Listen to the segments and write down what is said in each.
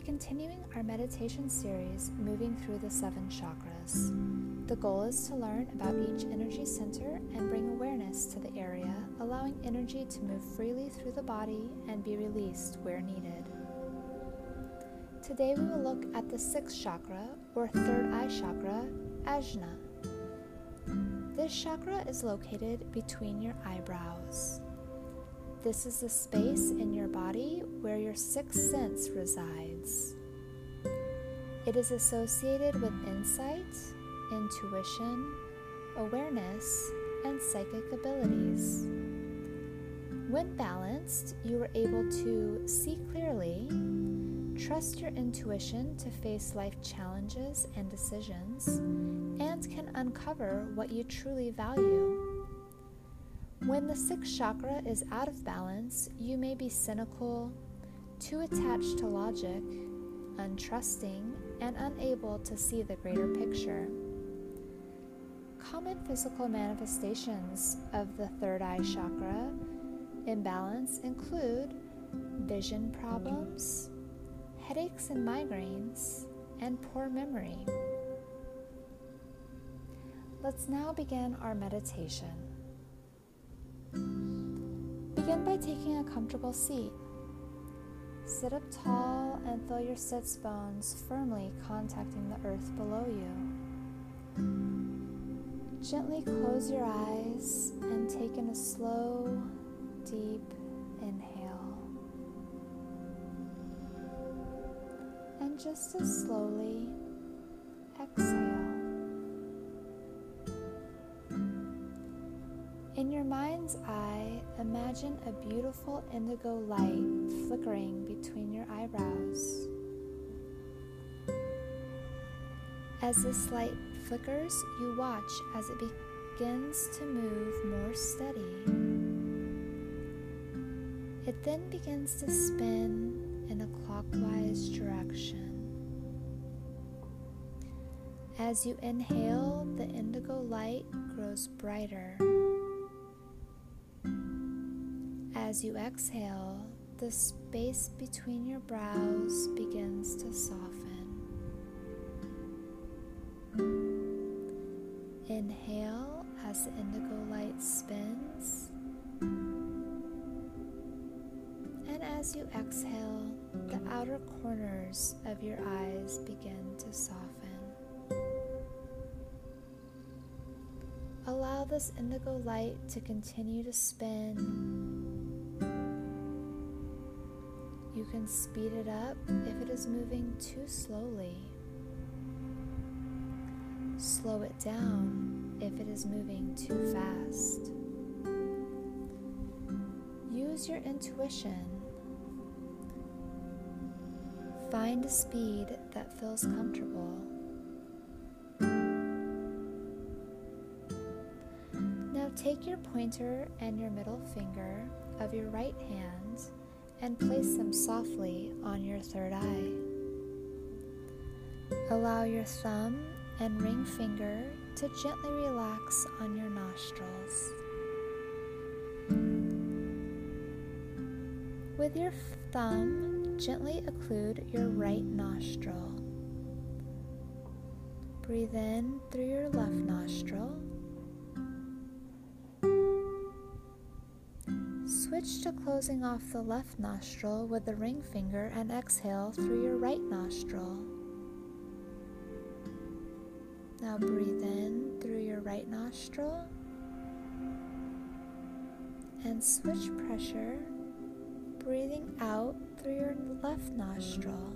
be continuing our meditation series, Moving Through the Seven Chakras. The goal is to learn about each energy center and bring awareness to the area, allowing energy to move freely through the body and be released where needed. Today we will look at the sixth chakra, or third eye chakra, Ajna. This chakra is located between your eyebrows. This is the space in your body where your sixth sense resides. It is associated with insight, intuition, awareness, and psychic abilities. When balanced, you are able to see clearly, trust your intuition to face life challenges and decisions, and can uncover what you truly value. When the sixth chakra is out of balance, you may be cynical, too attached to logic, untrusting, and unable to see the greater picture. Common physical manifestations of the third eye chakra imbalance include vision problems, headaches and migraines, and poor memory. Let's now begin our meditation. Begin by taking a comfortable seat. Sit up tall and feel your sit's bones firmly contacting the earth below you. Gently close your eyes and take in a slow, deep inhale. And just as slowly, exhale. In your mind's eye, imagine a beautiful indigo light flickering between your eyebrows. As this light flickers, you watch as it begins to move more steady. It then begins to spin in a clockwise direction. As you inhale, the indigo light grows brighter. As you exhale, the space between your brows begins to soften. Inhale as the indigo light spins. As you exhale, the outer corners of your eyes begin to soften. Allow this indigo light to continue to spin. You can speed it up if it is moving too slowly. Slow it down if it is moving too fast. Use your intuition. Find a speed that feels comfortable. Now take your pointer and your middle finger of your right hand and place them softly on your third eye. Allow your thumb and ring finger to gently relax on your nostrils. With your thumb, gently occlude your right nostril. Breathe in through your left nostril. Switch to closing off the left nostril with the ring finger and exhale through your right nostril. Now breathe in through your right nostril and switch pressure, breathing out through your left nostril.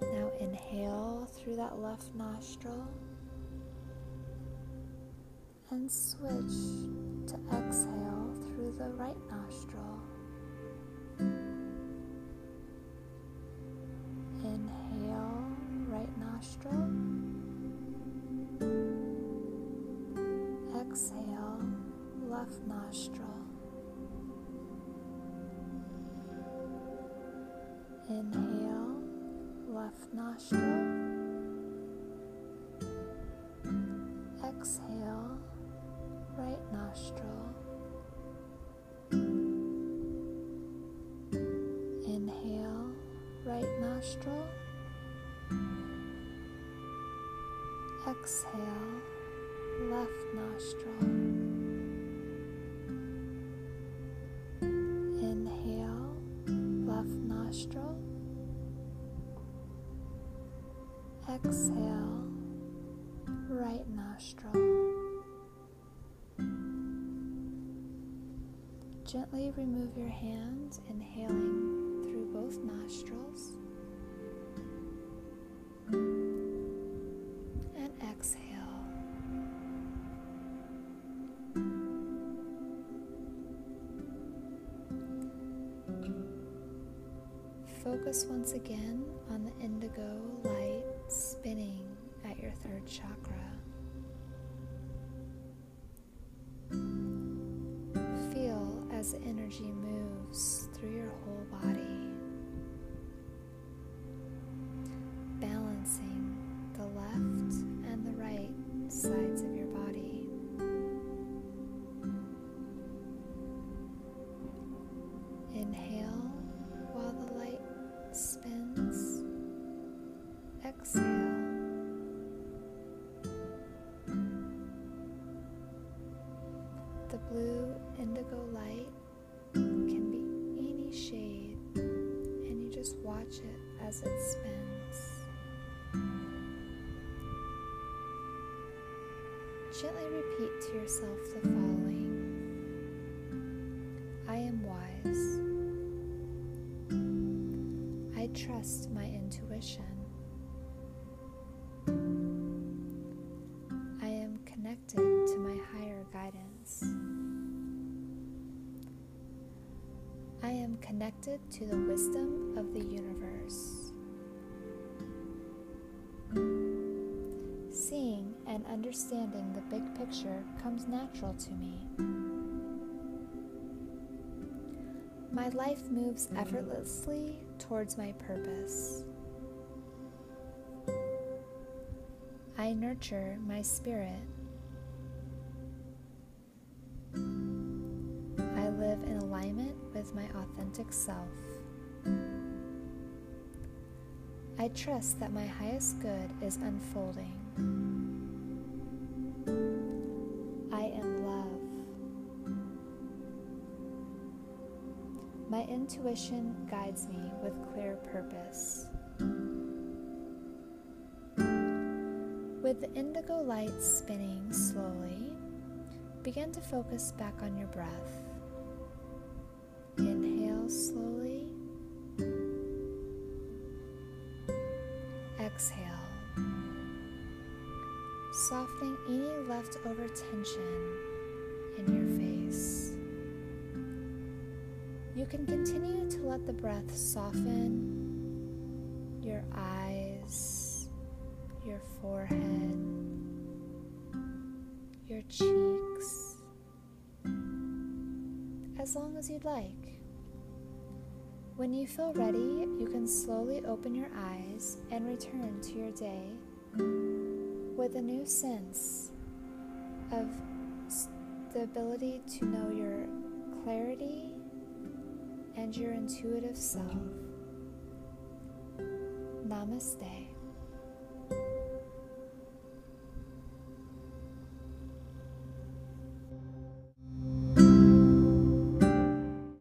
Now inhale through that left nostril and switch to exhale through the right nostril. Inhale, right nostril. Exhale, left nostril. Inhale, left nostril. Exhale, right nostril. nostril. Exhale, left nostril. Inhale, left nostril. Exhale, right nostril. Gently remove your hands, inhaling through both nostrils. Focus once again on the indigo light spinning at your third chakra. Feel as the energy moves through your whole body, balancing the left and the right sides of your body. Inhale while the light spins, exhale. The blue indigo light can be any shade, and you just watch it as it spins. Gently repeat to yourself the following: I am wise. I trust my intuition. I am connected to my higher guidance. I am connected to the wisdom of the universe. Seeing and understanding the big picture comes natural to me. My life moves effortlessly towards my purpose. I nurture my spirit. I live in alignment with my authentic self. I trust that my highest good is unfolding. I am love. My intuition guides me with clear purpose. With the indigo light spinning slowly, begin to focus back on your breath. Inhale slowly. Exhale, softening any leftover tension in your face. You can continue to let the breath soften your eyes, your forehead, your cheeks, as long as you'd like. When you feel ready, you can slowly open your eyes and return to your day with a new sense of the ability to know your clarity and your intuitive self. Namaste.